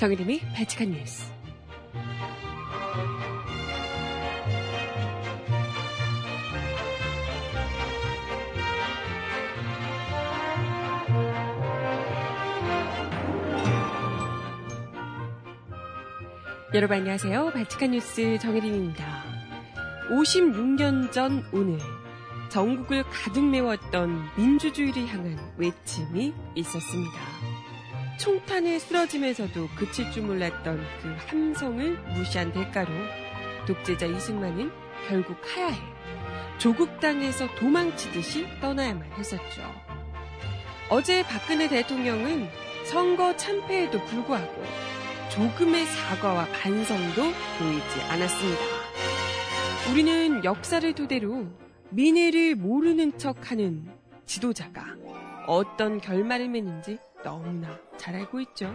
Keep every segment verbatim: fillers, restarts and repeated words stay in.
정혜림이 발칙한 뉴스. 여러분 안녕하세요. 발칙한 뉴스 정혜림입니다. 오십육 년 전 오늘 전국을 가득 메웠던 민주주의를 향한 외침이 있었습니다. 총탄에 쓰러짐에서도 그칠 줄 몰랐던 그 함성을 무시한 대가로 독재자 이승만은 결국 하야해 조국 땅에서 도망치듯이 떠나야만 했었죠. 어제 박근혜 대통령은 선거 참패에도 불구하고 조금의 사과와 반성도 보이지 않았습니다. 우리는 역사를 토대로 민의를 모르는 척하는 지도자가 어떤 결말을 맺는지 너무나 잘 알고 있죠.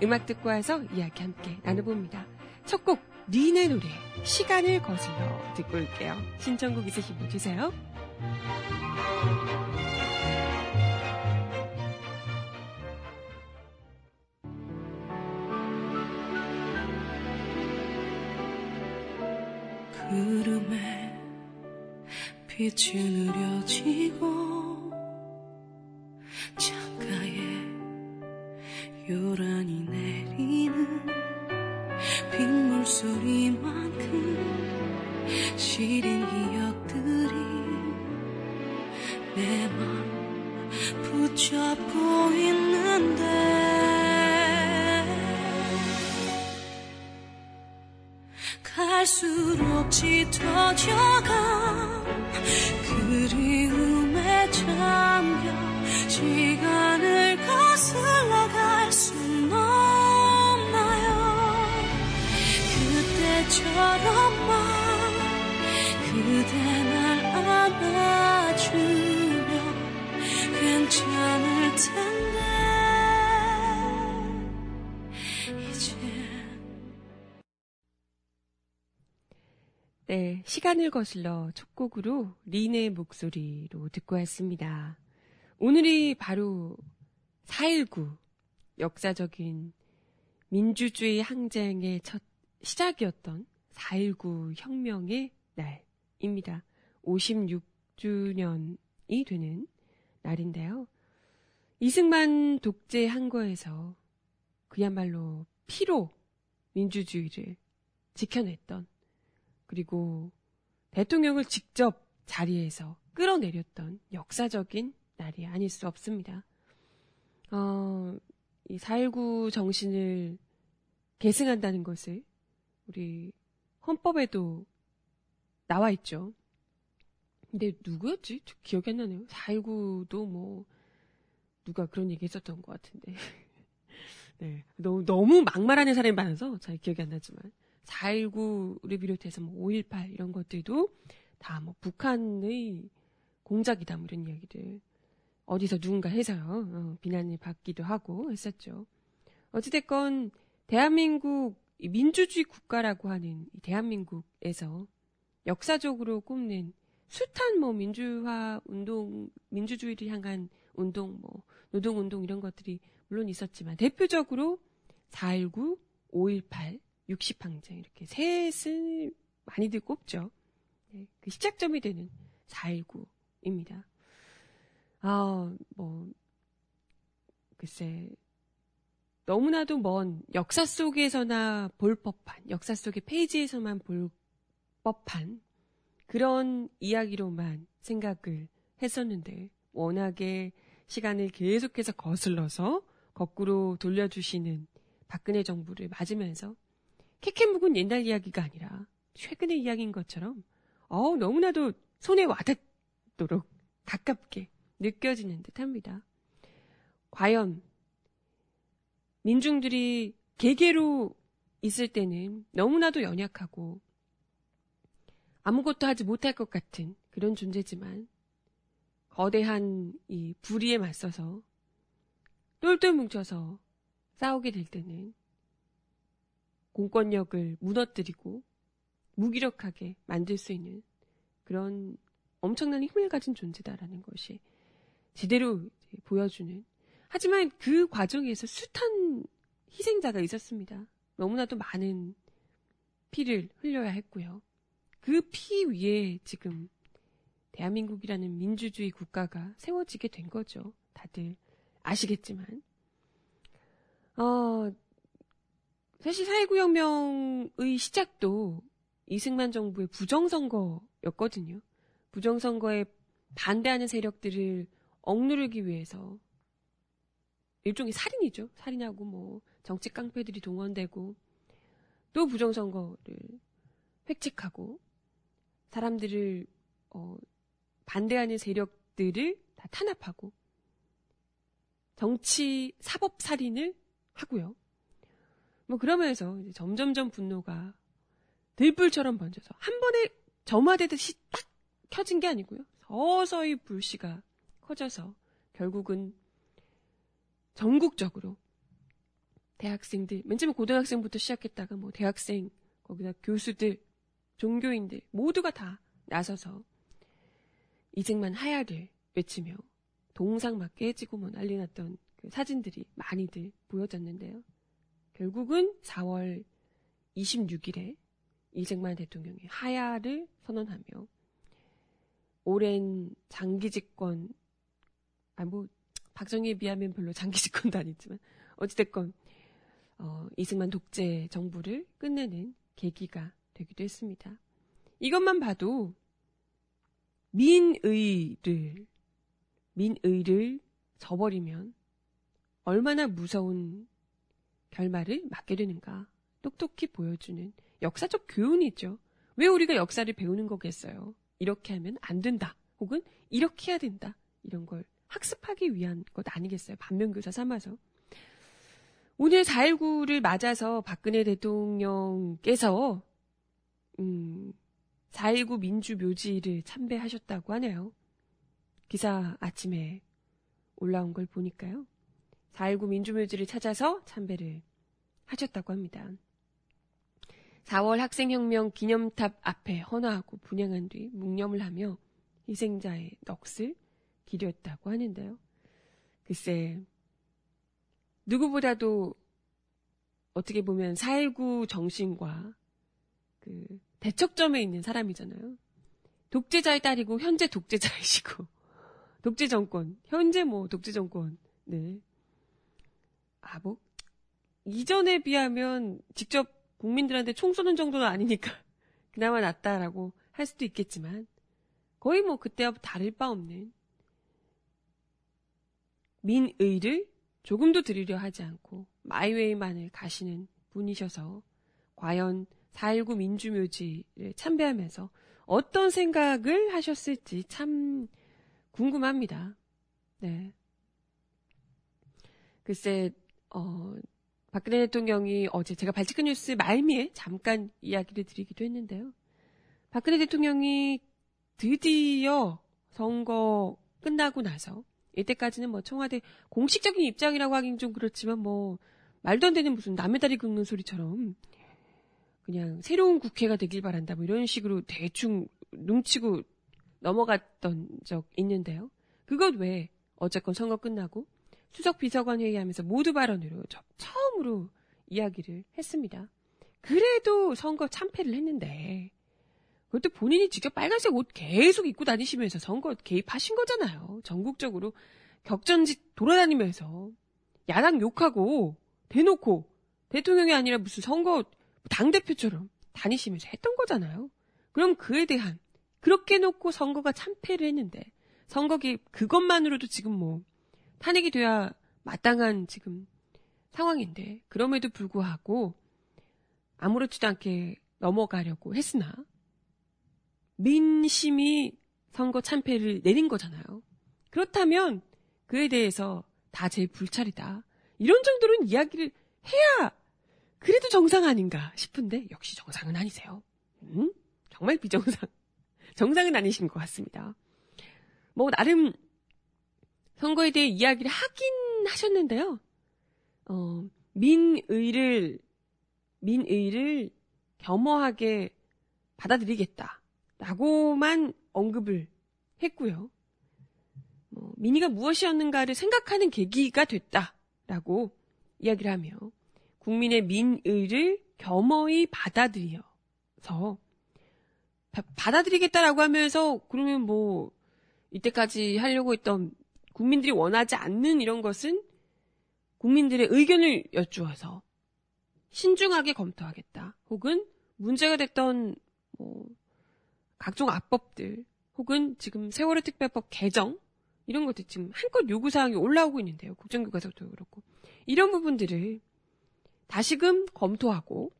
음악 듣고 와서 이야기 함께 나눠봅니다. 첫 곡 린의 노래 시간을 거슬러 듣고 올게요. 신청곡 있으시면 주세요. 구름에 빛이 느려지고 창가에 요란히 내리는 빗물 소리만큼 시린 기억들이 내 맘 붙잡고 있는데 갈수록 짙어져가 그리움에 잠겨 시간을 거슬러 갈 순 없나요? 그때처럼만 그대 날 안아주면 괜찮을 텐데 이제 네, 시간을 거슬러 첫 곡으로 린의 목소리로 듣고 왔습니다. 오늘이 바로 사 일구 역사적인 민주주의 항쟁의 첫 시작이었던 사 일구 혁명의 날입니다. 오십육 주년이 되는 날인데요. 이승만 독재 항거에서 그야말로 피로 민주주의를 지켜냈던 그리고 대통령을 직접 자리에서 끌어내렸던 역사적인 날이 아닐 수 없습니다. 어, 이 사 일구 정신을 계승한다는 것을 우리 헌법에도 나와 있죠. 근데 누구였지? 기억이 안 나네요. 사 일구도 뭐 누가 그런 얘기 했었던 것 같은데. 네, 너무, 너무 막말하는 사람이 많아서 잘 기억이 안 나지만. 사 일구를 비롯해서 뭐 오 일팔 이런 것들도 다 뭐 북한의 공작이다 뭐 이런 이야기들 어디서 누군가 해서요 어, 비난을 받기도 하고 했었죠. 어찌됐건 대한민국 민주주의 국가라고 하는 이 대한민국에서 역사적으로 꼽는 숱한 뭐 민주화 운동, 민주주의를 향한 운동, 뭐 노동 운동 이런 것들이 물론 있었지만 대표적으로 사 일구, 오 일팔 육십 항쟁 이렇게 셋을 많이들 꼽죠. 네, 그 시작점이 되는 사 일구입니다. 아, 뭐 글쎄 너무나도 먼 역사 속에서나 볼 법한 역사 속의 페이지에서만 볼 법한 그런 이야기로만 생각을 했었는데 워낙에 시간을 계속해서 거슬러서 거꾸로 돌려주시는 박근혜 정부를 맞으면서 캐캐묵은 옛날 이야기가 아니라 최근의 이야기인 것처럼 어우 너무나도 손에 와닿도록 가깝게 느껴지는 듯합니다. 과연 민중들이 개개로 있을 때는 너무나도 연약하고 아무것도 하지 못할 것 같은 그런 존재지만 거대한 이 불의에 맞서서 똘똘 뭉쳐서 싸우게 될 때는 공권력을 무너뜨리고 무기력하게 만들 수 있는 그런 엄청난 힘을 가진 존재다라는 것이 제대로 보여주는 하지만 그 과정에서 숱한 희생자가 있었습니다. 너무나도 많은 피를 흘려야 했고요. 그 피 위에 지금 대한민국이라는 민주주의 국가가 세워지게 된 거죠. 다들 아시겠지만. 어, 사실 사일구 혁명의 시작도 이승만 정부의 부정선거였거든요. 부정선거에 반대하는 세력들을 억누르기 위해서 일종의 살인이죠. 살인하고 뭐 정치 깡패들이 동원되고 또 부정선거를 획책하고 사람들을 어, 반대하는 세력들을 다 탄압하고 정치 사법살인을 하고요. 뭐 그러면서 이제 점점점 분노가 들불처럼 번져서 한 번에 점화되듯이 딱 켜진 게 아니고요. 서서히 불씨가 커져서 결국은 전국적으로 대학생들, 맨 처음에 고등학생부터 시작했다가 뭐 대학생, 거기다 교수들, 종교인들 모두가 다 나서서 이승만 하야를 외치며 동상맞게 해지고 뭐 난리 났던 그 사진들이 많이들 보여졌는데요. 결국은 사월 이십육일에 이승만 대통령이 하야를 선언하며 오랜 장기 집권, 아, 뭐, 박정희에 비하면 별로 장기 집권도 아니지만, 어찌됐건, 어, 이승만 독재 정부를 끝내는 계기가 되기도 했습니다. 이것만 봐도, 민의를, 민의를 저버리면 얼마나 무서운 결말을 맞게 되는가, 똑똑히 보여주는 역사적 교훈이죠. 왜 우리가 역사를 배우는 거겠어요? 이렇게 하면 안 된다. 혹은 이렇게 해야 된다. 이런 걸 학습하기 위한 것 아니겠어요. 반면교사 삼아서. 오늘 사일구를 맞아서 박근혜 대통령께서 음, 사일구 민주묘지를 참배하셨다고 하네요. 기사 아침에 올라온 걸 보니까요. 사일구 민주묘지를 찾아서 참배를 하셨다고 합니다. 사월 학생혁명 기념탑 앞에 헌화하고 분향한 뒤 묵념을 하며 희생자의 넋을 기렸다고 하는데요. 글쎄, 누구보다도 어떻게 보면 사일구 정신과 그 대척점에 있는 사람이잖아요. 독재자의 딸이고 현재 독재자이시고 독재 정권, 현재 뭐 독재 정권, 네. 아, 뭐 이전에 비하면 직접 국민들한테 총 쏘는 정도는 아니니까 그나마 낫다라고 할 수도 있겠지만 거의 뭐 그때와 다를 바 없는 민의를 조금도 들으려 하지 않고 마이웨이만을 가시는 분이셔서 과연 사일구 민주묘지를 참배하면서 어떤 생각을 하셨을지 참 궁금합니다. 네. 글쎄, 어... 박근혜 대통령이 어제 제가 발칙한뉴스 말미에 잠깐 이야기를 드리기도 했는데요. 박근혜 대통령이 드디어 선거 끝나고 나서 이때까지는 뭐 청와대 공식적인 입장이라고 하긴 좀 그렇지만 뭐 말도 안 되는 무슨 남의 다리 긁는 소리처럼 그냥 새로운 국회가 되길 바란다 뭐 이런 식으로 대충 뭉치고 넘어갔던 적 있는데요. 그것 외에 어쨌건 선거 끝나고 수석 비서관 회의하면서 모두 발언으로 처음으로 이야기를 했습니다. 그래도 선거 참패를 했는데 그것도 본인이 직접 빨간색 옷 계속 입고 다니시면서 선거 개입하신 거잖아요. 전국적으로 격전지 돌아다니면서 야당 욕하고 대놓고 대통령이 아니라 무슨 선거 당대표처럼 다니시면서 했던 거잖아요. 그럼 그에 대한 그렇게 놓고 선거가 참패를 했는데 선거 개입 그것만으로도 지금 뭐 탄핵이 돼야 마땅한 지금 상황인데 그럼에도 불구하고 아무렇지도 않게 넘어가려고 했으나 민심이 선거 참패를 내린 거잖아요. 그렇다면 그에 대해서 다 제 불찰이다. 이런 정도는 이야기를 해야 그래도 정상 아닌가 싶은데 역시 정상은 아니세요. 음? 정말 비정상. 정상은 아니신 것 같습니다. 뭐 나름 선거에 대해 이야기를 하긴 하셨는데요. 어, 민의를, 민의를 겸허하게 받아들이겠다라고만 언급을 했고요. 어, 민의가 무엇이었는가를 생각하는 계기가 됐다라고 이야기를 하며 국민의 민의를 겸허히 받아들여서 받아들이겠다라고 하면서 그러면 뭐 이때까지 하려고 했던 국민들이 원하지 않는 이런 것은 국민들의 의견을 여쭈어서 신중하게 검토하겠다. 혹은 문제가 됐던 뭐 각종 악법들 혹은 지금 세월호 특별법 개정 이런 것들 지금 한껏 요구사항이 올라오고 있는데요. 국정교과서도 그렇고. 이런 부분들을 다시금 검토하고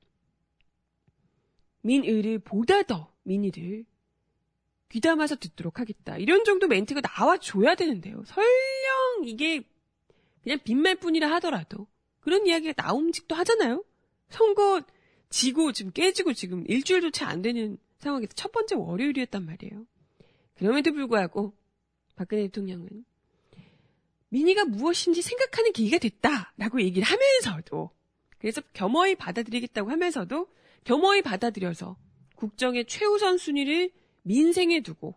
민의를 보다 더 민의를 귀담아서 듣도록 하겠다. 이런 정도 멘트가 나와줘야 되는데요. 설령 이게 그냥 빈말뿐이라 하더라도 그런 이야기가 나옴직도 하잖아요. 선거 지고 지금 깨지고 지금 일주일도 채 안 되는 상황에서 첫 번째 월요일이었단 말이에요. 그럼에도 불구하고 박근혜 대통령은 민의가 무엇인지 생각하는 계기가 됐다라고 얘기를 하면서도 그래서 겸허히 받아들이겠다고 하면서도 겸허히 받아들여서 국정의 최우선 순위를 민생에 두고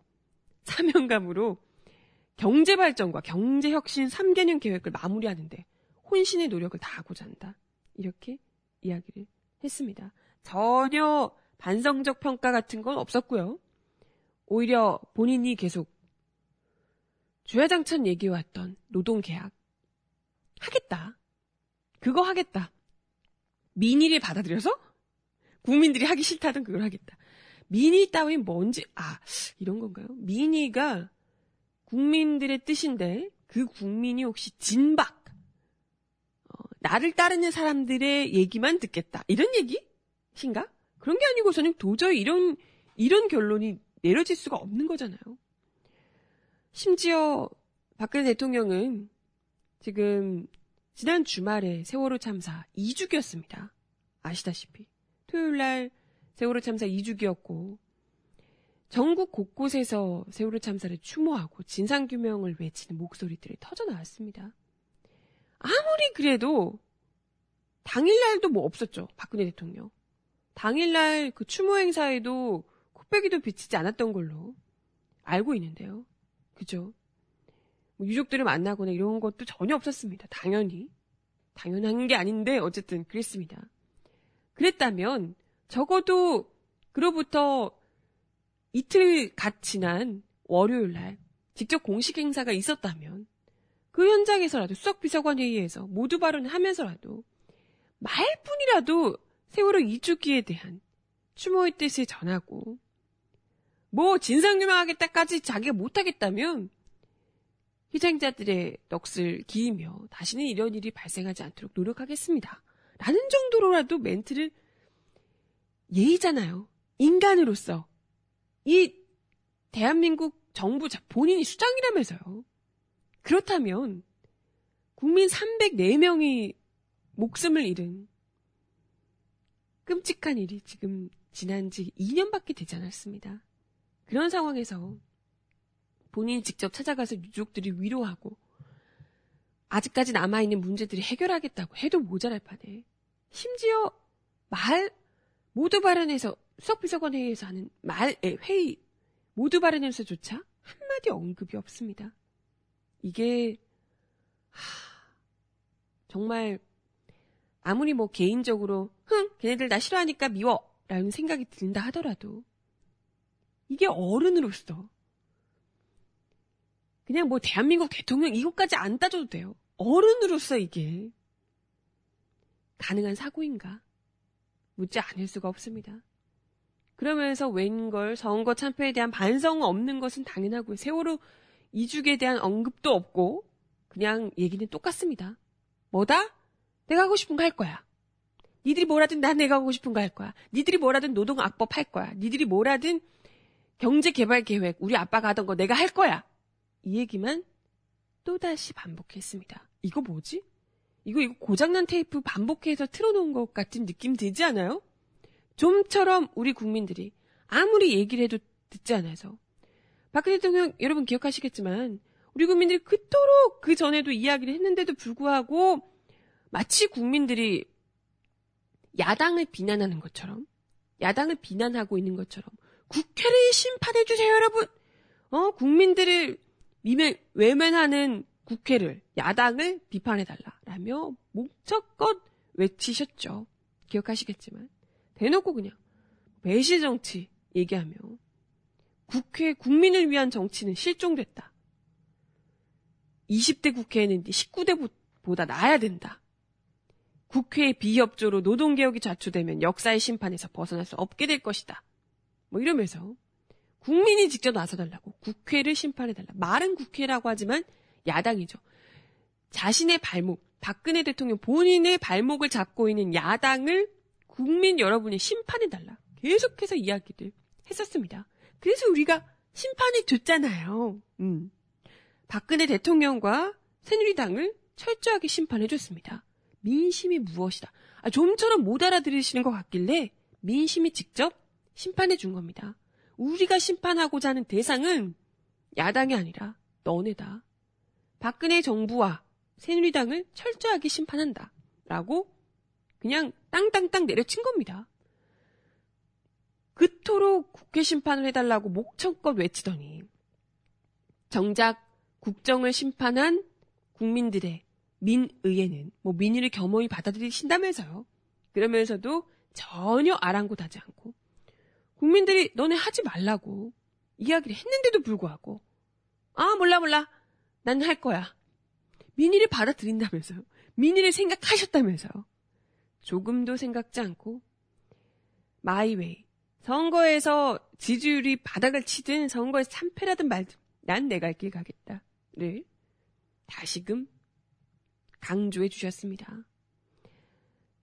사명감으로 경제 발전과 경제 혁신 삼 개년 계획을 마무리하는데 혼신의 노력을 다하고자 한다. 이렇게 이야기를 했습니다. 전혀 반성적 평가 같은 건 없었고요. 오히려 본인이 계속 주야장천 얘기해왔던 노동계약 하겠다. 그거 하겠다. 민의를 받아들여서 국민들이 하기 싫다던 그걸 하겠다. 민의 따윈 뭔지 아 이런 건가요? 민의가 국민들의 뜻인데 그 국민이 혹시 진박 어, 나를 따르는 사람들의 얘기만 듣겠다. 이런 얘기신가? 그런 게 아니고서는 도저히 이런 이런 결론이 내려질 수가 없는 거잖아요. 심지어 박근혜 대통령은 지금 지난 주말에 세월호 참사 이 주기였습니다. 아시다시피 토요일날 세월호 참사 이 주기였고 전국 곳곳에서 세월호 참사를 추모하고 진상규명을 외치는 목소리들이 터져나왔습니다. 아무리 그래도 당일날도 뭐 없었죠. 박근혜 대통령. 당일날 그 추모 행사에도 코빼기도 비치지 않았던 걸로 알고 있는데요. 그죠? 뭐 유족들을 만나거나 이런 것도 전혀 없었습니다. 당연히. 당연한 게 아닌데 어쨌든 그랬습니다. 그랬다면 적어도 그로부터 이틀 갓 지난 월요일날 직접 공식 행사가 있었다면 그 현장에서라도 수석비서관회의에서 모두 발언하면서라도 말뿐이라도 세월호 이 주기에 대한 추모의 뜻을 전하고 뭐 진상규명하겠다까지 자기가 못하겠다면 희생자들의 넋을 기이며 다시는 이런 일이 발생하지 않도록 노력하겠습니다. 라는 정도로라도 멘트를 예의잖아요. 인간으로서. 이 대한민국 정부 본인이 수장이라면서요. 그렇다면 국민 삼백사 명이 목숨을 잃은 끔찍한 일이 지금 지난 지 이 년밖에 되지 않았습니다. 그런 상황에서 본인이 직접 찾아가서 유족들이 위로하고 아직까지 남아있는 문제들이 해결하겠다고 해도 모자랄 판에 심지어 말 모두 발언해서 수석비서관 회의에서 하는 말 회의 모두 발언에서조차 한마디 언급이 없습니다. 이게 하, 정말 아무리 뭐 개인적으로 흥 걔네들 나 싫어하니까 미워 라는 생각이 든다 하더라도 이게 어른으로서 그냥 뭐 대한민국 대통령 이것까지 안 따져도 돼요. 어른으로서 이게 가능한 사고인가? 묻지 않을 수가 없습니다. 그러면서 웬걸 선거 참패에 대한 반성 없는 것은 당연하고요. 세월호 이주기에 대한 언급도 없고 그냥 얘기는 똑같습니다. 뭐다? 내가 하고 싶은 거 할 거야. 니들이 뭐라든 난 내가 하고 싶은 거 할 거야. 니들이 뭐라든 노동 악법 할 거야. 니들이 뭐라든 경제 개발 계획 우리 아빠가 하던 거 내가 할 거야. 이 얘기만 또다시 반복했습니다. 이거 뭐지? 이거 이거 고장난 테이프 반복해서 틀어놓은 것 같은 느낌 들지 않아요? 좀처럼 우리 국민들이 아무리 얘기를 해도 듣지 않아서 박근혜 대통령 여러분 기억하시겠지만 우리 국민들이 그토록 그 전에도 이야기를 했는데도 불구하고 마치 국민들이 야당을 비난하는 것처럼 야당을 비난하고 있는 것처럼 국회를 심판해주세요 여러분 어 국민들을 미매, 외면하는 국회를 야당을 비판해달라라며 목적껏 외치셨죠. 기억하시겠지만 대놓고 그냥 배시 정치 얘기하며 국회 국민을 위한 정치는 실종됐다. 이십 대 국회에는 십구 대보다 나아야 된다. 국회의 비협조로 노동개혁이 좌초되면 역사의 심판에서 벗어날 수 없게 될 것이다. 뭐 이러면서 국민이 직접 나서달라고, 국회를 심판해달라. 말은 국회라고 하지만 야당이죠. 자신의 발목, 박근혜 대통령 본인의 발목을 잡고 있는 야당을 국민 여러분이 심판해달라. 계속해서 이야기를 했었습니다. 그래서 우리가 심판을 줬잖아요. 음. 박근혜 대통령과 새누리당을 철저하게 심판해줬습니다. 민심이 무엇이다. 아, 좀처럼 못 알아들으시는 것 같길래 민심이 직접 심판해준 겁니다. 우리가 심판하고자 하는 대상은 야당이 아니라 너네다. 박근혜 정부와 새누리당을 철저하게 심판한다. 라고 그냥 땅땅땅 내려친 겁니다. 그토록 국회 심판을 해달라고 목청껏 외치더니 정작 국정을 심판한 국민들의 민의회는 뭐 민의를 겸허히 받아들이신다면서요. 그러면서도 전혀 아랑곳하지 않고 국민들이 너네 하지 말라고 이야기를 했는데도 불구하고 아 몰라 몰라 난 할 거야. 민의를 받아들인다면서요. 민의를 생각하셨다면서요. 조금도 생각지 않고 마이웨이 선거에서 지지율이 바닥을 치든 선거에서 참패라든 말든 난 내 갈 길 가겠다를 다시금 강조해 주셨습니다.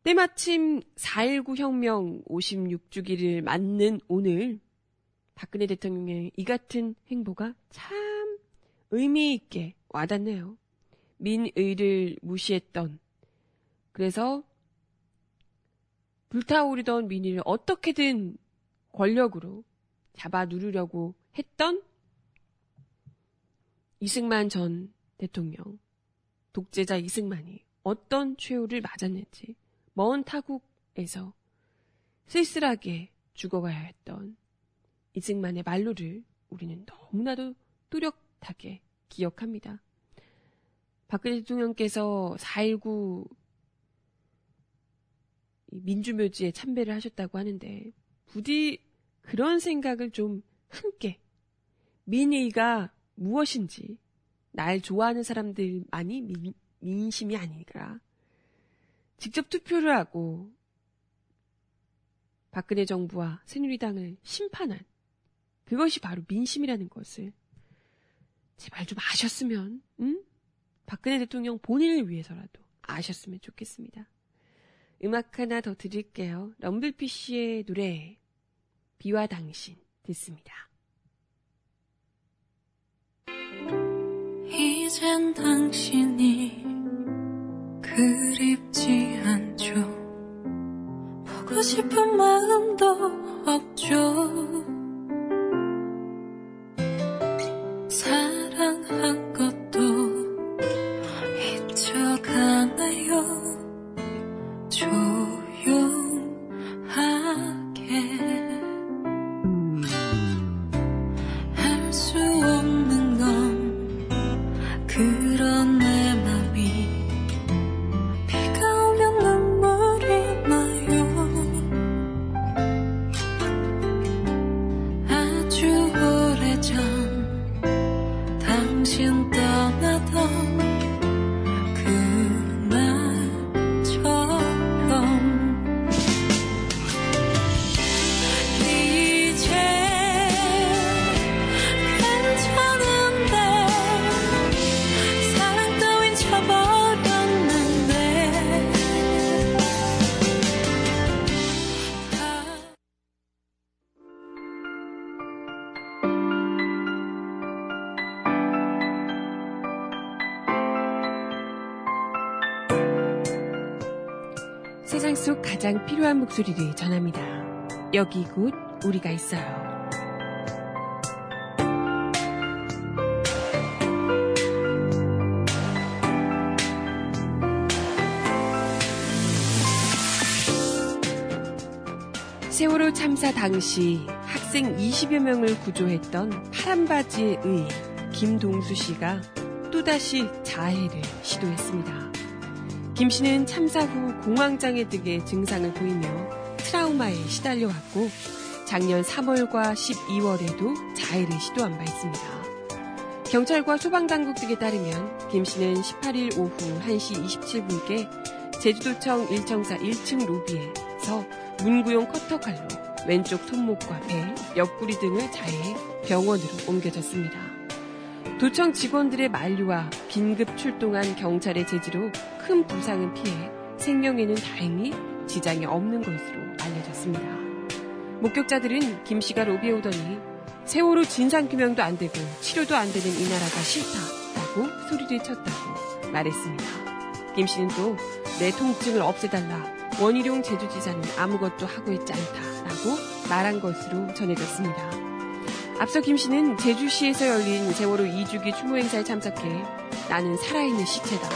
때마침 사 일구 혁명 오십육 주기를 맞는 오늘 박근혜 대통령의 이 같은 행보가 참 의미 있게 와닿네요. 민의를 무시했던, 그래서 불타오르던 민의를 어떻게든 권력으로 잡아 누르려고 했던 이승만 전 대통령, 독재자 이승만이 어떤 최후를 맞았는지 먼 타국에서 쓸쓸하게 죽어가야 했던 이승만의 말로를 우리는 너무나도 또렷하게 기억합니다. 박근혜 대통령께서 사 일구 민주묘지에 참배를 하셨다고 하는데 부디 그런 생각을 좀 함께, 민의가 무엇인지, 날 좋아하는 사람들만이 민, 민심이 아니라 직접 투표를 하고 박근혜 정부와 새누리당을 심판한 그것이 바로 민심이라는 것을 제발 좀 아셨으면, 응? 박근혜 대통령 본인을 위해서라도 아셨으면 좋겠습니다. 음악 하나 더 드릴게요. 럼블피쉬의 노래 비와 당신 듣습니다. 이젠 당신이 그립지 않죠. 보고 싶은 마음도 없죠. 사랑한 것도 잊혀가나요. 조용하게 세상 속 가장 필요한 목소리를 전합니다. 여기 곧 우리가 있어요. 세월호 참사 당시 학생 이십여 명을 구조했던 파란바지의 의인 김동수 씨가 또다시 자해를 시도했습니다. 김 씨는 참사 후 공황장애 등의 증상을 보이며 트라우마에 시달려왔고 작년 삼월과 십이월에도 자해를 시도한 바 있습니다. 경찰과 소방당국 등에 따르면 김 씨는 십팔일 오후 한 시 이십칠 분께 제주도청 일청사 일 층 로비에서 문구용 커터칼로 왼쪽 손목과 배, 옆구리 등을 자해해 병원으로 옮겨졌습니다. 도청 직원들의 만류와 긴급 출동한 경찰의 제지로 큰 부상은 피해 생명에는 다행히 지장이 없는 것으로 알려졌습니다. 목격자들은 김 씨가 로비에 오더니 세월호 진상규명도 안 되고 치료도 안 되는 이 나라가 싫다라고 소리를 쳤다고 말했습니다. 김 씨는 또 내 통증을 없애달라, 원희룡 제주지사는 아무것도 하고 있지 않다라고 말한 것으로 전해졌습니다. 앞서 김 씨는 제주시에서 열린 세월호 이 주기 추모 행사에 참석해 나는 살아있는 시체다.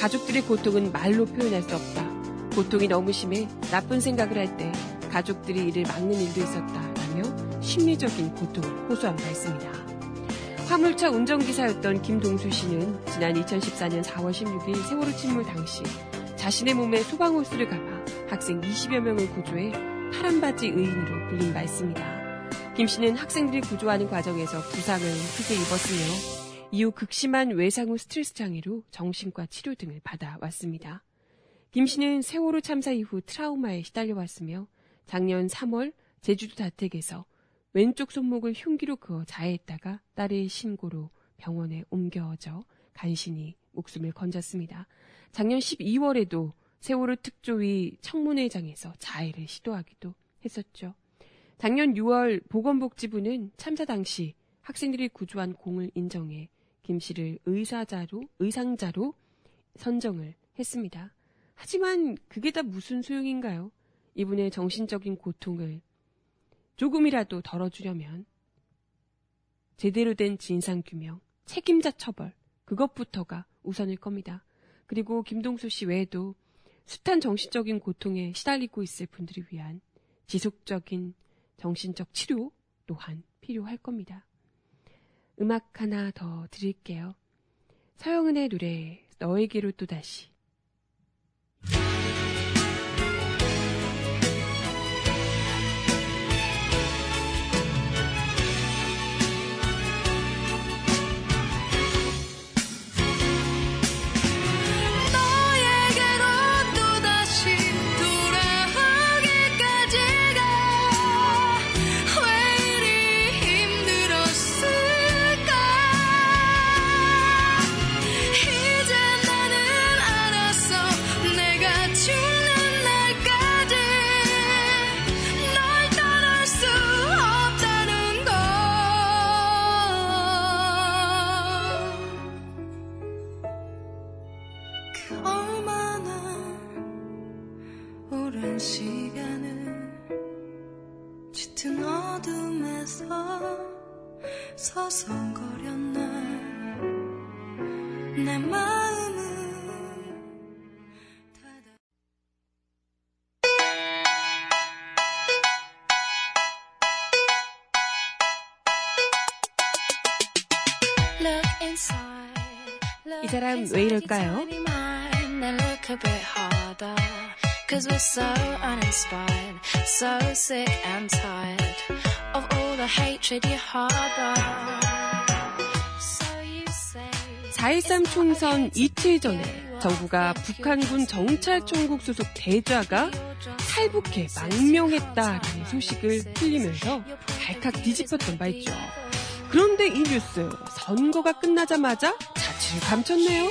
가족들의 고통은 말로 표현할 수 없다. 고통이 너무 심해 나쁜 생각을 할 때 가족들이 이를 막는 일도 있었다라며 심리적인 고통을 호소한 바 있습니다. 화물차 운전기사였던 김동수 씨는 지난 이천십사년 사월 십육일 세월호 침몰 당시 자신의 몸에 소방호스를 감아 학생 이십여 명을 구조해 파란바지 의인으로 불린 바 있습니다. 김 씨는 학생들이 구조하는 과정에서 부상을 크게 입었으며 이후 극심한 외상 후 스트레스 장애로 정신과 치료 등을 받아왔습니다. 김 씨는 세월호 참사 이후 트라우마에 시달려왔으며 작년 삼월 제주도 자택에서 왼쪽 손목을 흉기로 그어 자해했다가 딸의 신고로 병원에 옮겨져 간신히 목숨을 건졌습니다. 작년 십이월에도 세월호 특조위 청문회장에서 자해를 시도하기도 했었죠. 작년 유월 보건복지부는 참사 당시 학생들이 구조한 공을 인정해 김 씨를 의사자로, 의상자로 선정을 했습니다. 하지만 그게 다 무슨 소용인가요? 이분의 정신적인 고통을 조금이라도 덜어주려면 제대로 된 진상규명, 책임자 처벌, 그것부터가 우선일 겁니다. 그리고 김동수 씨 외에도 숱한 정신적인 고통에 시달리고 있을 분들을 위한 지속적인 정신적 치료 또한 필요할 겁니다. 음악 하나 더 드릴게요. 서영은의 노래 너에게로 또다시. 이 사람 왜 이럴까요? 사 일삼 총선 이틀 전에 정부가 북한군 정찰총국 소속 대좌가 탈북해 망명했다라는 소식을 흘리면서 발칵 뒤집혔던 바 있죠. 그런데 이 뉴스, 선거가 끝나자마자 자취를 감췄네요.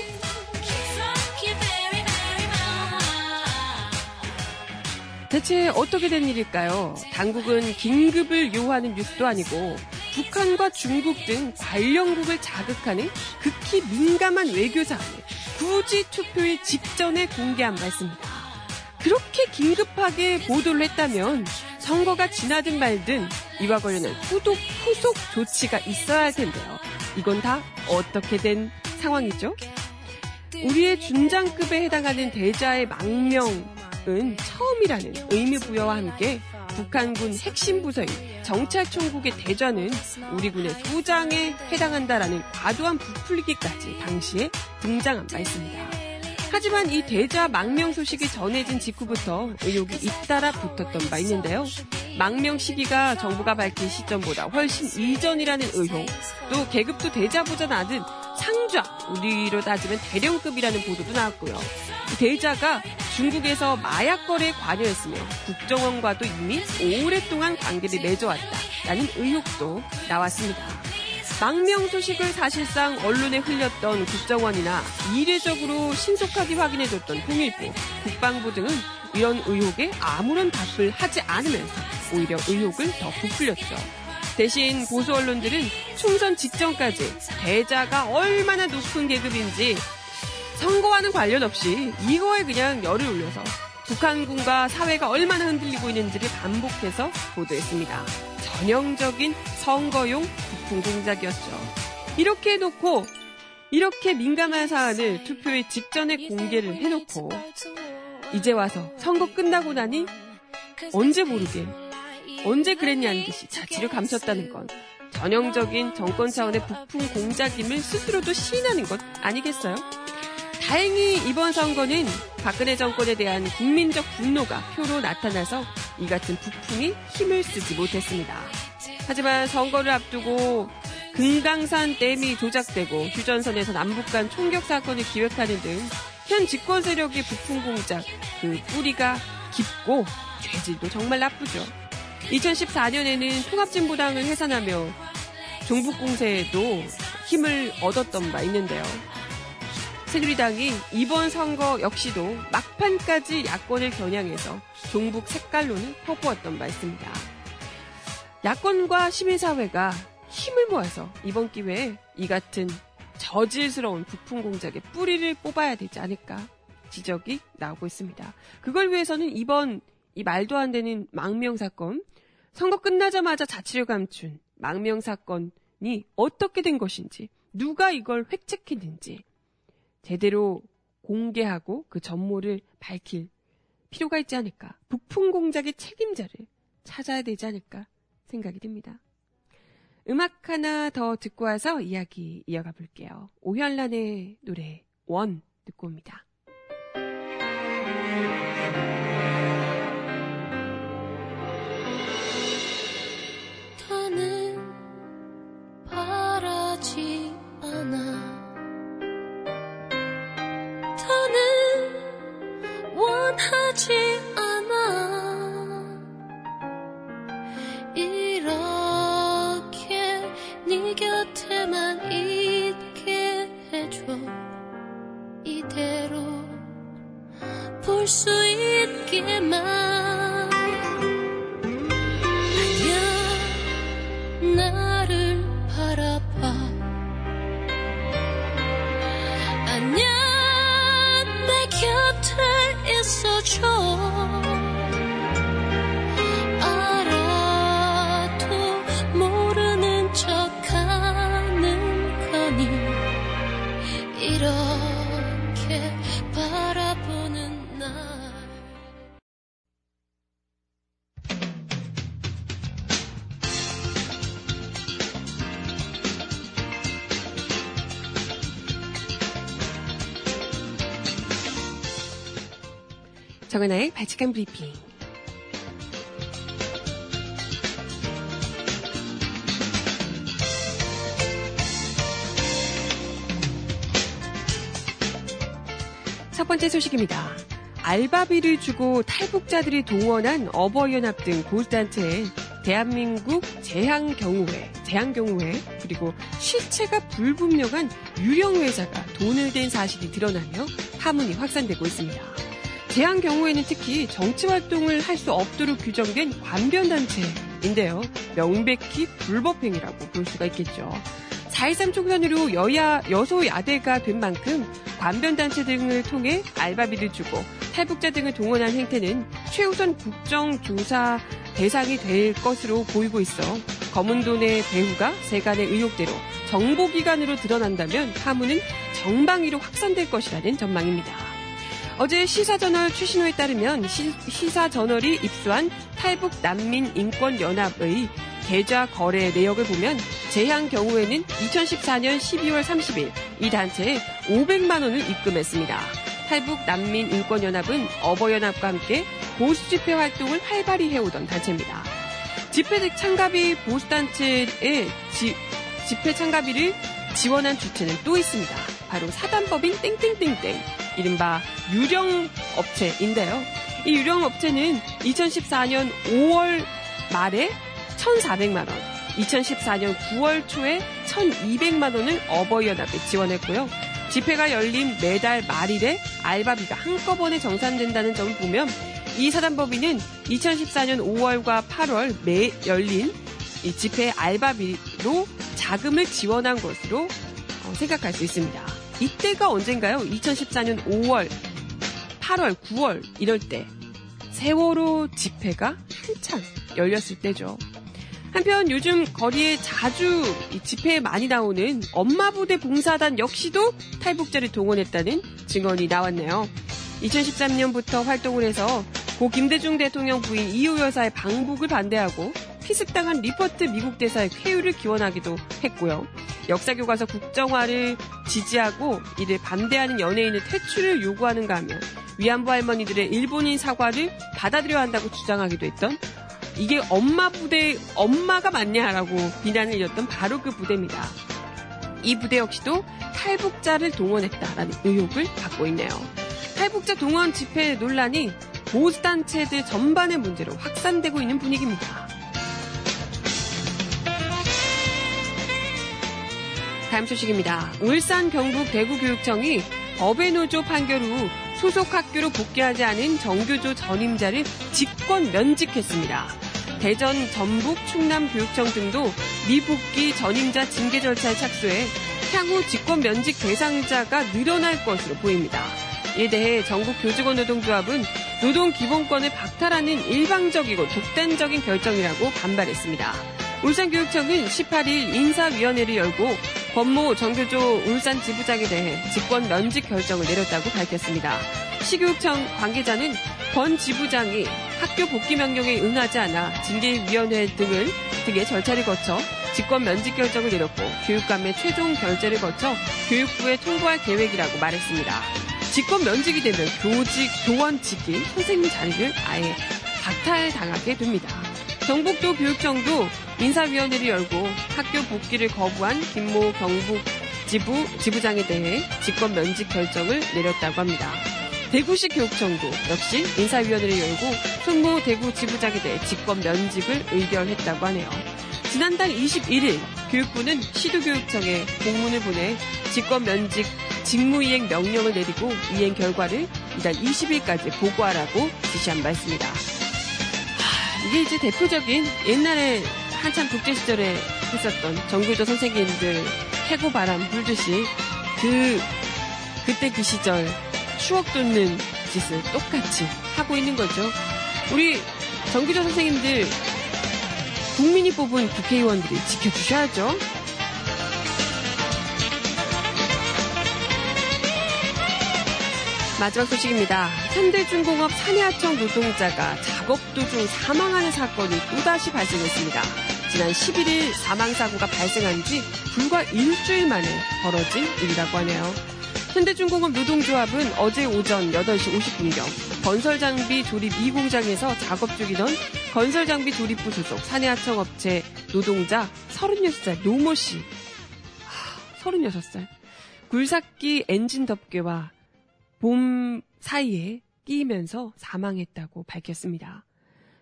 대체 어떻게 된 일일까요? 당국은 긴급을 요하는 뉴스도 아니고 북한과 중국 등 관련국을 자극하는 극히 민감한 외교사항을 굳이 투표일 직전에 공개한 바 있습니다. 그렇게 긴급하게 보도를 했다면 선거가 지나든 말든 이와 관련한 후속, 후속 조치가 있어야 할 텐데요. 이건 다 어떻게 된 상황이죠? 우리의 준장급에 해당하는 대자의 망명은 처음이라는 의미 부여와 함께 북한군 핵심 부서인 정찰총국의 대좌는 우리 군의 소장에 해당한다라는 과도한 부풀리기까지 당시에 등장한 바 있습니다. 하지만 이 대자 망명 소식이 전해진 직후부터 의혹이 잇따라 붙었던 바 있는데요. 망명 시기가 정부가 밝힌 시점보다 훨씬 이전이라는 의혹, 또 계급도 대자보다는 낮은 상좌, 우리로 따지면 대령급이라는 보도도 나왔고요. 대자가 중국에서 마약 거래에 관여했으며 국정원과도 이미 오랫동안 관계를 맺어왔다라는 의혹도 나왔습니다. 망명 소식을 사실상 언론에 흘렸던 국정원이나 이례적으로 신속하게 확인해줬던 통일부, 국방부 등은 이런 의혹에 아무런 답을 하지 않으면서 오히려 의혹을 더 부풀렸죠. 대신 보수 언론들은 총선 직전까지 대자가 얼마나 높은 계급인지 선거와는 관련 없이 이거에 그냥 열을 올려서 북한군과 사회가 얼마나 흔들리고 있는지를 반복해서 보도했습니다. 전형적인 선거용 부품 공작이었죠. 이렇게 해놓고 이렇게 민감한 사안을 투표의 직전에 공개를 해놓고 이제 와서 선거 끝나고 나니 언제 모르게 언제 그랬냐는 듯이 자취를 감췄다는 건 전형적인 정권 차원의 부품 공작임을 스스로도 시인하는 것 아니겠어요? 다행히 이번 선거는 박근혜 정권에 대한 국민적 분노가 표로 나타나서 이 같은 부품이 힘을 쓰지 못했습니다. 하지만 선거를 앞두고 금강산 댐이 조작되고 휴전선에서 남북 간 총격 사건을 기획하는 등 현 집권 세력의 부품 공작, 그 뿌리가 깊고 죄질도 정말 나쁘죠. 이천십사 년에는 통합진보당을 해산하며 종북 공세에도 힘을 얻었던 바 있는데요. 새누리당이 이번 선거 역시도 막판까지 야권을 겨냥해서 종북 색깔론을 퍼부었던 바 있습니다. 야권과 시민사회가 힘을 모아서 이번 기회에 이 같은 저질스러운 부품 공작의 뿌리를 뽑아야 되지 않을까 지적이 나오고 있습니다. 그걸 위해서는 이번 이 말도 안 되는 망명 사건, 선거 끝나자마자 자취를 감춘 망명 사건이 어떻게 된 것인지, 누가 이걸 획책했는지 제대로 공개하고 그 전모를 밝힐 필요가 있지 않을까. 부품 공작의 책임자를 찾아야 되지 않을까 생각이 듭니다. 음악 하나 더 듣고 와서 이야기 이어가 볼게요. 오현란의 노래 원 듣고 옵니다. 더는 바라지 않아. 하지 않아. 이렇게 네 곁에만 있게 해줘. 이대로 볼 수 있게만. 아니야, 나를 바라봐. 아니야, 내 곁에 있어줘. 알아도 모르는 척하는 거니. 이렇게 바라보는 날. 정은아의 발칙한 브리핑. 첫 번째 소식입니다. 알바비를 주고 탈북자들이 동원한 어버이연합 등 보수단체에 대한민국 재향경우회, 재향경우회 그리고 실체가 불분명한 유령회사가 돈을 댄 사실이 드러나며 파문이 확산되고 있습니다. 제한 경우에는 특히 정치활동을 할 수 없도록 규정된 관변단체인데요. 명백히 불법행위라고 볼 수가 있겠죠. 사 일삼 총선으로 여야, 여소야대가 된 만큼 관변단체 등을 통해 알바비를 주고 탈북자 등을 동원한 행태는 최우선 국정조사 대상이 될 것으로 보이고 있어 검은 돈의 배후가 세간의 의혹대로 정보기관으로 드러난다면 파문은 정방위로 확산될 것이라는 전망입니다. 어제 시사저널 최신호에 따르면 시, 시사저널이 입수한 탈북난민인권연합의 계좌 거래 내역을 보면 재향 경우에는 이천십사 년 십이월 삼십일 이 단체에 오백만 원을 입금했습니다. 탈북 난민 인권연합은 어버이연합과 함께 보수 집회 활동을 활발히 해오던 단체입니다. 집회 참가비 보수단체의 지, 집회 참가비를 지원한 주체는 또 있습니다. 바로 사단법인 땡땡땡땡, 이른바 유령업체인데요. 이 유령업체는 이천십사 년 오월 말에 천사백만 원, 이천십사 년 구월 초에 천이백만 원을 어버이연합에 지원했고요. 집회가 열린 매달 말일에 알바비가 한꺼번에 정산된다는 점을 보면 이 사단법인은 이천십사 년 오월과 팔월 매 열린 이 집회 알바비로 자금을 지원한 것으로 생각할 수 있습니다. 이때가 언젠가요? 이천십사 년 오월, 팔월, 구월 이럴 때 세월호 집회가 한창 열렸을 때죠. 한편 요즘 거리에 자주 집회에 많이 나오는 엄마 부대 봉사단 역시도 탈북자를 동원했다는 증언이 나왔네요. 이천십삼 년부터 활동을 해서 고 김대중 대통령 부인 이효 여사의 방북을 반대하고 피습당한 리퍼트 미국 대사의 쾌유를 기원하기도 했고요. 역사교과서 국정화를 지지하고 이를 반대하는 연예인의 퇴출을 요구하는가 하면 위안부 할머니들의 일본인 사과를 받아들여야 한다고 주장하기도 했던, 이게 엄마 부대, 엄마가 맞냐라고 비난을 일었던 바로 그 부대입니다. 이 부대 역시도 탈북자를 동원했다라는 의혹을 받고 있네요. 탈북자 동원 집회 논란이 보수단체들 전반의 문제로 확산되고 있는 분위기입니다. 다음 소식입니다. 울산, 경북, 대구교육청이 법의 노조 판결 후 소속 학교로 복귀하지 않은 정교조 전임자를 직권 면직했습니다. 대전, 전북, 충남 교육청 등도 미복귀 전임자 징계 절차에 착수해 향후 직권 면직 대상자가 늘어날 것으로 보입니다. 이에 대해 전국교직원노동조합은 노동기본권을 박탈하는 일방적이고 독단적인 결정이라고 반발했습니다. 울산교육청은 십팔 일 인사위원회를 열고 권모 정교조 울산 지부장에 대해 직권 면직 결정을 내렸다고 밝혔습니다. 시교육청 관계자는 권 지부장이 학교 복귀 명령에 응하지 않아 징계위원회 등을, 등의 절차를 거쳐 직권 면직 결정을 내렸고 교육감의 최종 결재를 거쳐 교육부에 통보할 계획이라고 말했습니다. 직권 면직이 되면 교직, 교원직인 선생님 자리를 아예 박탈당하게 됩니다. 경북도 교육청도 인사위원회를 열고 학교 복귀를 거부한 김모 경북 지부, 지부장에 대해 직권 면직 결정을 내렸다고 합니다. 대구시 교육청도 역시 인사위원회를 열고 손모 대구 지부장에 대해 직권 면직을 의결했다고 하네요. 지난달 이십일 일 교육부는 시도교육청에 공문을 보내 직권 면직 직무이행 명령을 내리고 이행 결과를 이달 이십 일까지 보고하라고 지시한 바 있습니다. 이게 이제 대표적인 옛날에 한참 독재 시절에 했었던 정교조 선생님들 해고 바람 불듯이 그 그때 그 시절 추억 돋는 짓을 똑같이 하고 있는 거죠. 우리 정교조 선생님들 국민이 뽑은 국회의원들이 지켜주셔야죠. 마지막 소식입니다. 현대중공업 산해하청 노동자가 작업 도중 사망하는 사건이 또다시 발생했습니다. 지난 십일 일 사망사고가 발생한 지 불과 일주일 만에 벌어진 일이라고 하네요. 현대중공업 노동조합은 어제 오전 여덟 시 오십 분경 건설장비 조립 이 공장에서 작업 중이던 건설장비 조립부 소속 산해하청 업체 노동자 서른여섯 살 노모 씨, 서른여섯 살, 굴삭기 엔진 덮개와 봄 사이에 끼면서 사망했다고 밝혔습니다.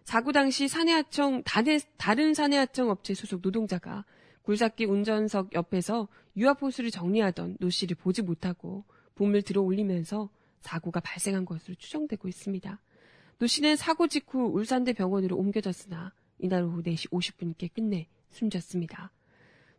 사고 당시 산해하청, 다른 산해하청 업체 소속 노동자가 굴삭기 운전석 옆에서 유압호수를 정리하던 노 씨를 보지 못하고 봄을 들어 올리면서 사고가 발생한 것으로 추정되고 있습니다. 노 씨는 사고 직후 울산대 병원으로 옮겨졌으나 이날 오후 네 시 오십 분께 끝내 숨졌습니다.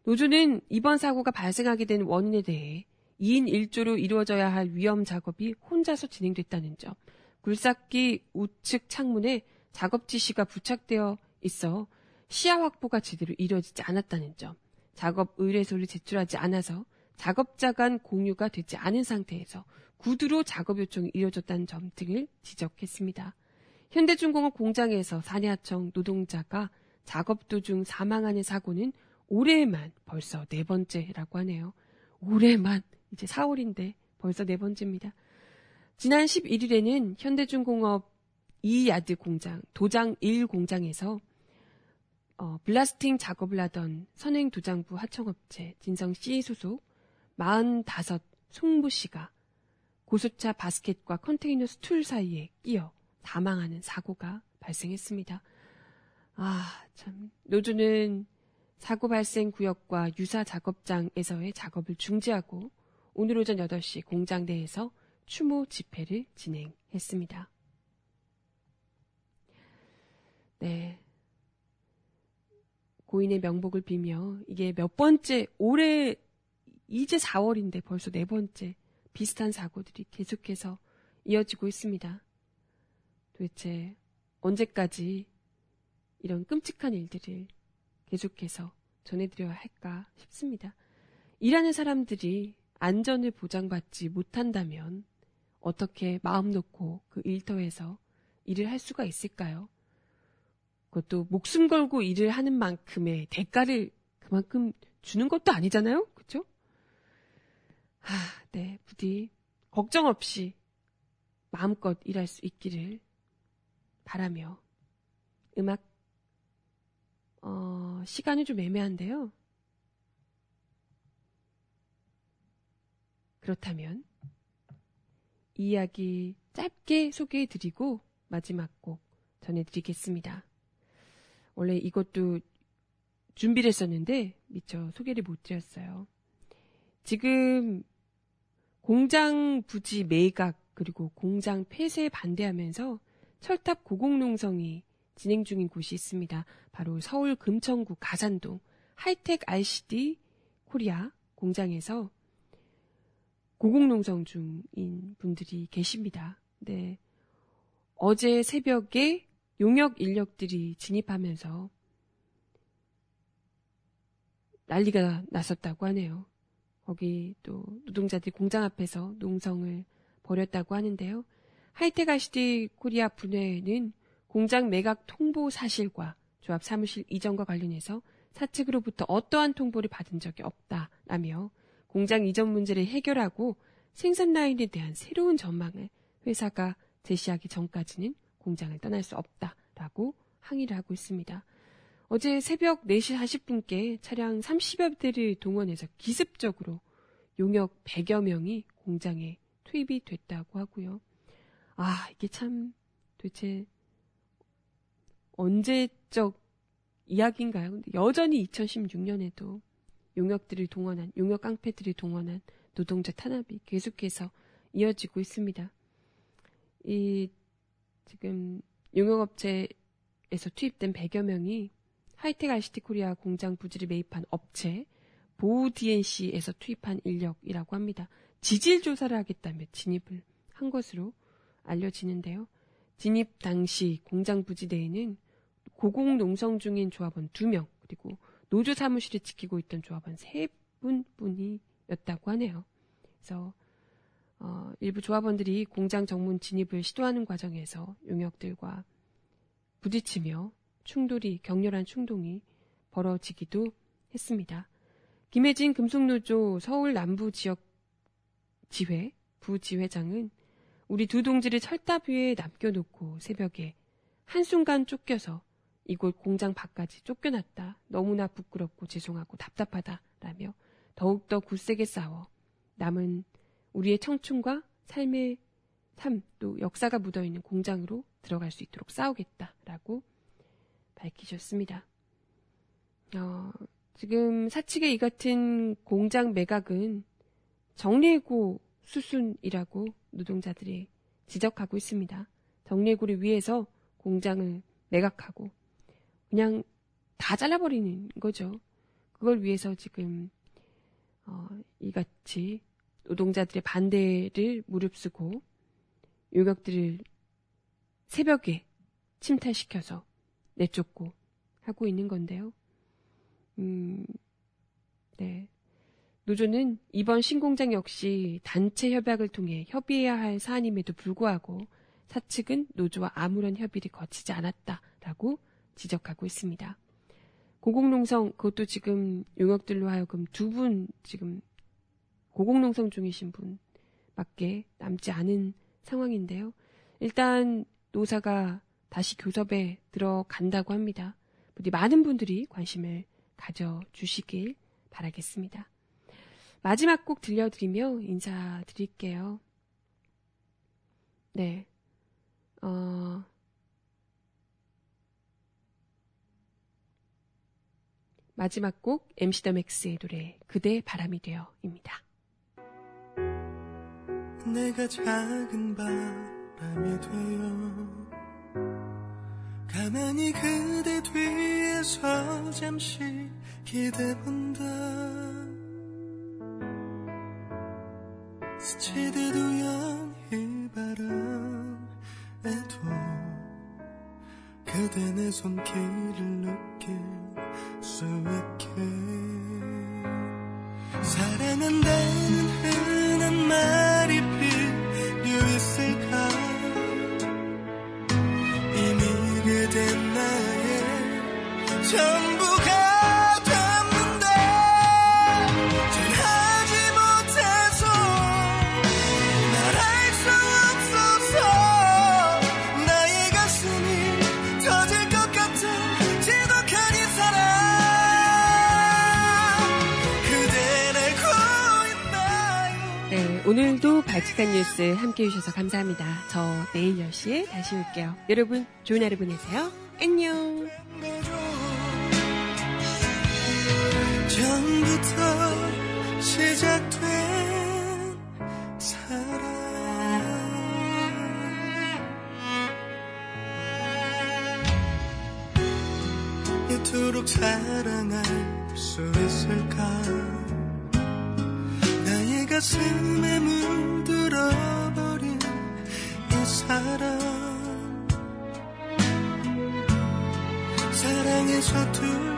노조는 이번 사고가 발생하게 된 원인에 대해 이 인 일 조로 이루어져야 할 위험 작업이 혼자서 진행됐다는 점, 굴삭기 우측 창문에 작업 지시가 부착되어 있어 시야 확보가 제대로 이루어지지 않았다는 점, 작업 의뢰서를 제출하지 않아서 작업자 간 공유가 되지 않은 상태에서 구두로 작업 요청이 이루어졌다는 점 등을 지적했습니다. 현대중공업 공장에서 산해하청 노동자가 작업 도중 사망하는 사고는 올해만 벌써 네 번째라고 하네요. 올해만, 이제 사월인데 벌써 네 번째입니다. 지난 십일 일에는 현대중공업 이 야드 공장, 도장 일 공장에서 어, 블라스팅 작업을 하던 선행도장부 하청업체 진성씨 소속 사십오 송모씨가 고수차 바스켓과 컨테이너 스툴 사이에 끼어 사망하는 사고가 발생했습니다. 아, 참. 노조는 사고 발생 구역과 유사 작업장에서의 작업을 중지하고 오늘 오전 여덟 시 공장 내에서 추모 집회를 진행했습니다. 네. 고인의 명복을 빌며 이게 몇 번째, 올해 이제 사월인데 벌써 네 번째 비슷한 사고들이 계속해서 이어지고 있습니다. 도대체 언제까지 이런 끔찍한 일들을 계속해서 전해드려야 할까 싶습니다. 일하는 사람들이 안전을 보장받지 못한다면 어떻게 마음 놓고 그 일터에서 일을 할 수가 있을까요? 그것도 목숨 걸고 일을 하는 만큼의 대가를 그만큼 주는 것도 아니잖아요. 그렇죠? 아, 네, 부디 걱정 없이 마음껏 일할 수 있기를 바라며 음악 어, 시간이 좀 애매한데요. 그렇다면 이 이야기 짧게 소개해드리고 마지막 곡 전해드리겠습니다. 원래 이것도 준비를 했었는데 미처 소개를 못 드렸어요. 지금 공장 부지 매각 그리고 공장 폐쇄에 반대하면서 철탑 고공농성이 진행 중인 곳이 있습니다. 바로 서울 금천구 가산동 하이텍알씨디코리아 공장에서 고공농성 중인 분들이 계십니다. 네, 어제 새벽에 용역 인력들이 진입하면서 난리가 났었다고 하네요. 거기 또 노동자들이 공장 앞에서 농성을 벌였다고 하는데요. 하이텍알씨디코리아 분회는 공장 매각 통보 사실과 조합 사무실 이전과 관련해서 사측으로부터 어떠한 통보를 받은 적이 없다라며 공장 이전 문제를 해결하고 생산 라인에 대한 새로운 전망을 회사가 제시하기 전까지는 공장을 떠날 수 없다라고 항의를 하고 있습니다. 어제 새벽 네 시 사십 분께 차량 삼십여 대를 동원해서 기습적으로 용역 백여 명이 공장에 투입이 됐다고 하고요. 아, 이게 참 도대체 언제적 이야기인가요? 근데 여전히 이천십육 년에도 용역들을 동원한, 용역 깡패들을 동원한 노동자 탄압이 계속해서 이어지고 있습니다. 이 지금 용역업체에서 투입된 백여 명이 하이텍알씨디코리아 공장 부지를 매입한 업체 보우디엔씨에서 투입한 인력이라고 합니다. 지질 조사를 하겠다며 진입을 한 것으로 알려지는데요. 진입 당시 공장 부지 내에는 고공농성 중인 조합원 두 명 그리고 노조 사무실을 지키고 있던 조합원 세 분뿐이었다고 하네요. 그래서 어, 일부 조합원들이 공장 정문 진입을 시도하는 과정에서 용역들과 부딪히며 충돌이, 격렬한 충동이 벌어지기도 했습니다. 김혜진 금속노조 서울 남부 지역 지회, 부지회장은 우리 두 동지를 철탑 위에 남겨놓고 새벽에 한순간 쫓겨서 이곳 공장 밖까지 쫓겨났다. 너무나 부끄럽고 죄송하고 답답하다라며 더욱더 굳세게 싸워 남은 우리의 청춘과 삶의 삶, 또 역사가 묻어있는 공장으로 들어갈 수 있도록 싸우겠다라고 밝히셨습니다. 어, 지금 사측의 이 같은 공장 매각은 정리해고 수순이라고 노동자들이 지적하고 있습니다. 정리해고를 위해서 공장을 매각하고 그냥 다 잘라버리는 거죠. 그걸 위해서 지금 어, 이같이 노동자들의 반대를 무릅쓰고 용역들을 새벽에 침탈시켜서 내쫓고 하고 있는 건데요. 음, 네. 노조는 이번 신공장 역시 단체 협약을 통해 협의해야 할 사안임에도 불구하고 사측은 노조와 아무런 협의를 거치지 않았다라고 지적하고 있습니다. 고공농성, 그것도 지금 용역들로 하여금 두 분 지금 고공농성 중이신 분밖에 남지 않은 상황인데요. 일단 노사가 다시 교섭에 들어간다고 합니다. 부디 많은 분들이 관심을 가져주시길 바라겠습니다. 마지막 곡 들려드리며 인사드릴게요. 네, 어... 마지막 곡 엠씨 더 맥스의 노래 그대 바람이 되어입니다. 내가 작은 바람이 되어 가만히 그대 뒤에서 잠시 기대본다. 스치듯 우연히 바람에도 그대 내 손길을 느낄 수 있게. 사랑한다는 흔한 말이 필요 있을까? 그대 나의 전부가 됐는데 전하지 못해서 날 알 수 없어서 나의 가슴이 터질 것 같은 지독한 이 사랑 그대 알고 있나요? 네, 오늘도 발칙한 뉴스 함께해 주셔서 감사합니다. 저 내일 열 시에 다시 올게요. 여러분 좋은 하루 보내세요. 안녕. 처음부터 시작된 사랑 이토록 사랑할 수 있을까? 나의 가슴에 물들어버린 이 사랑 사랑해서 두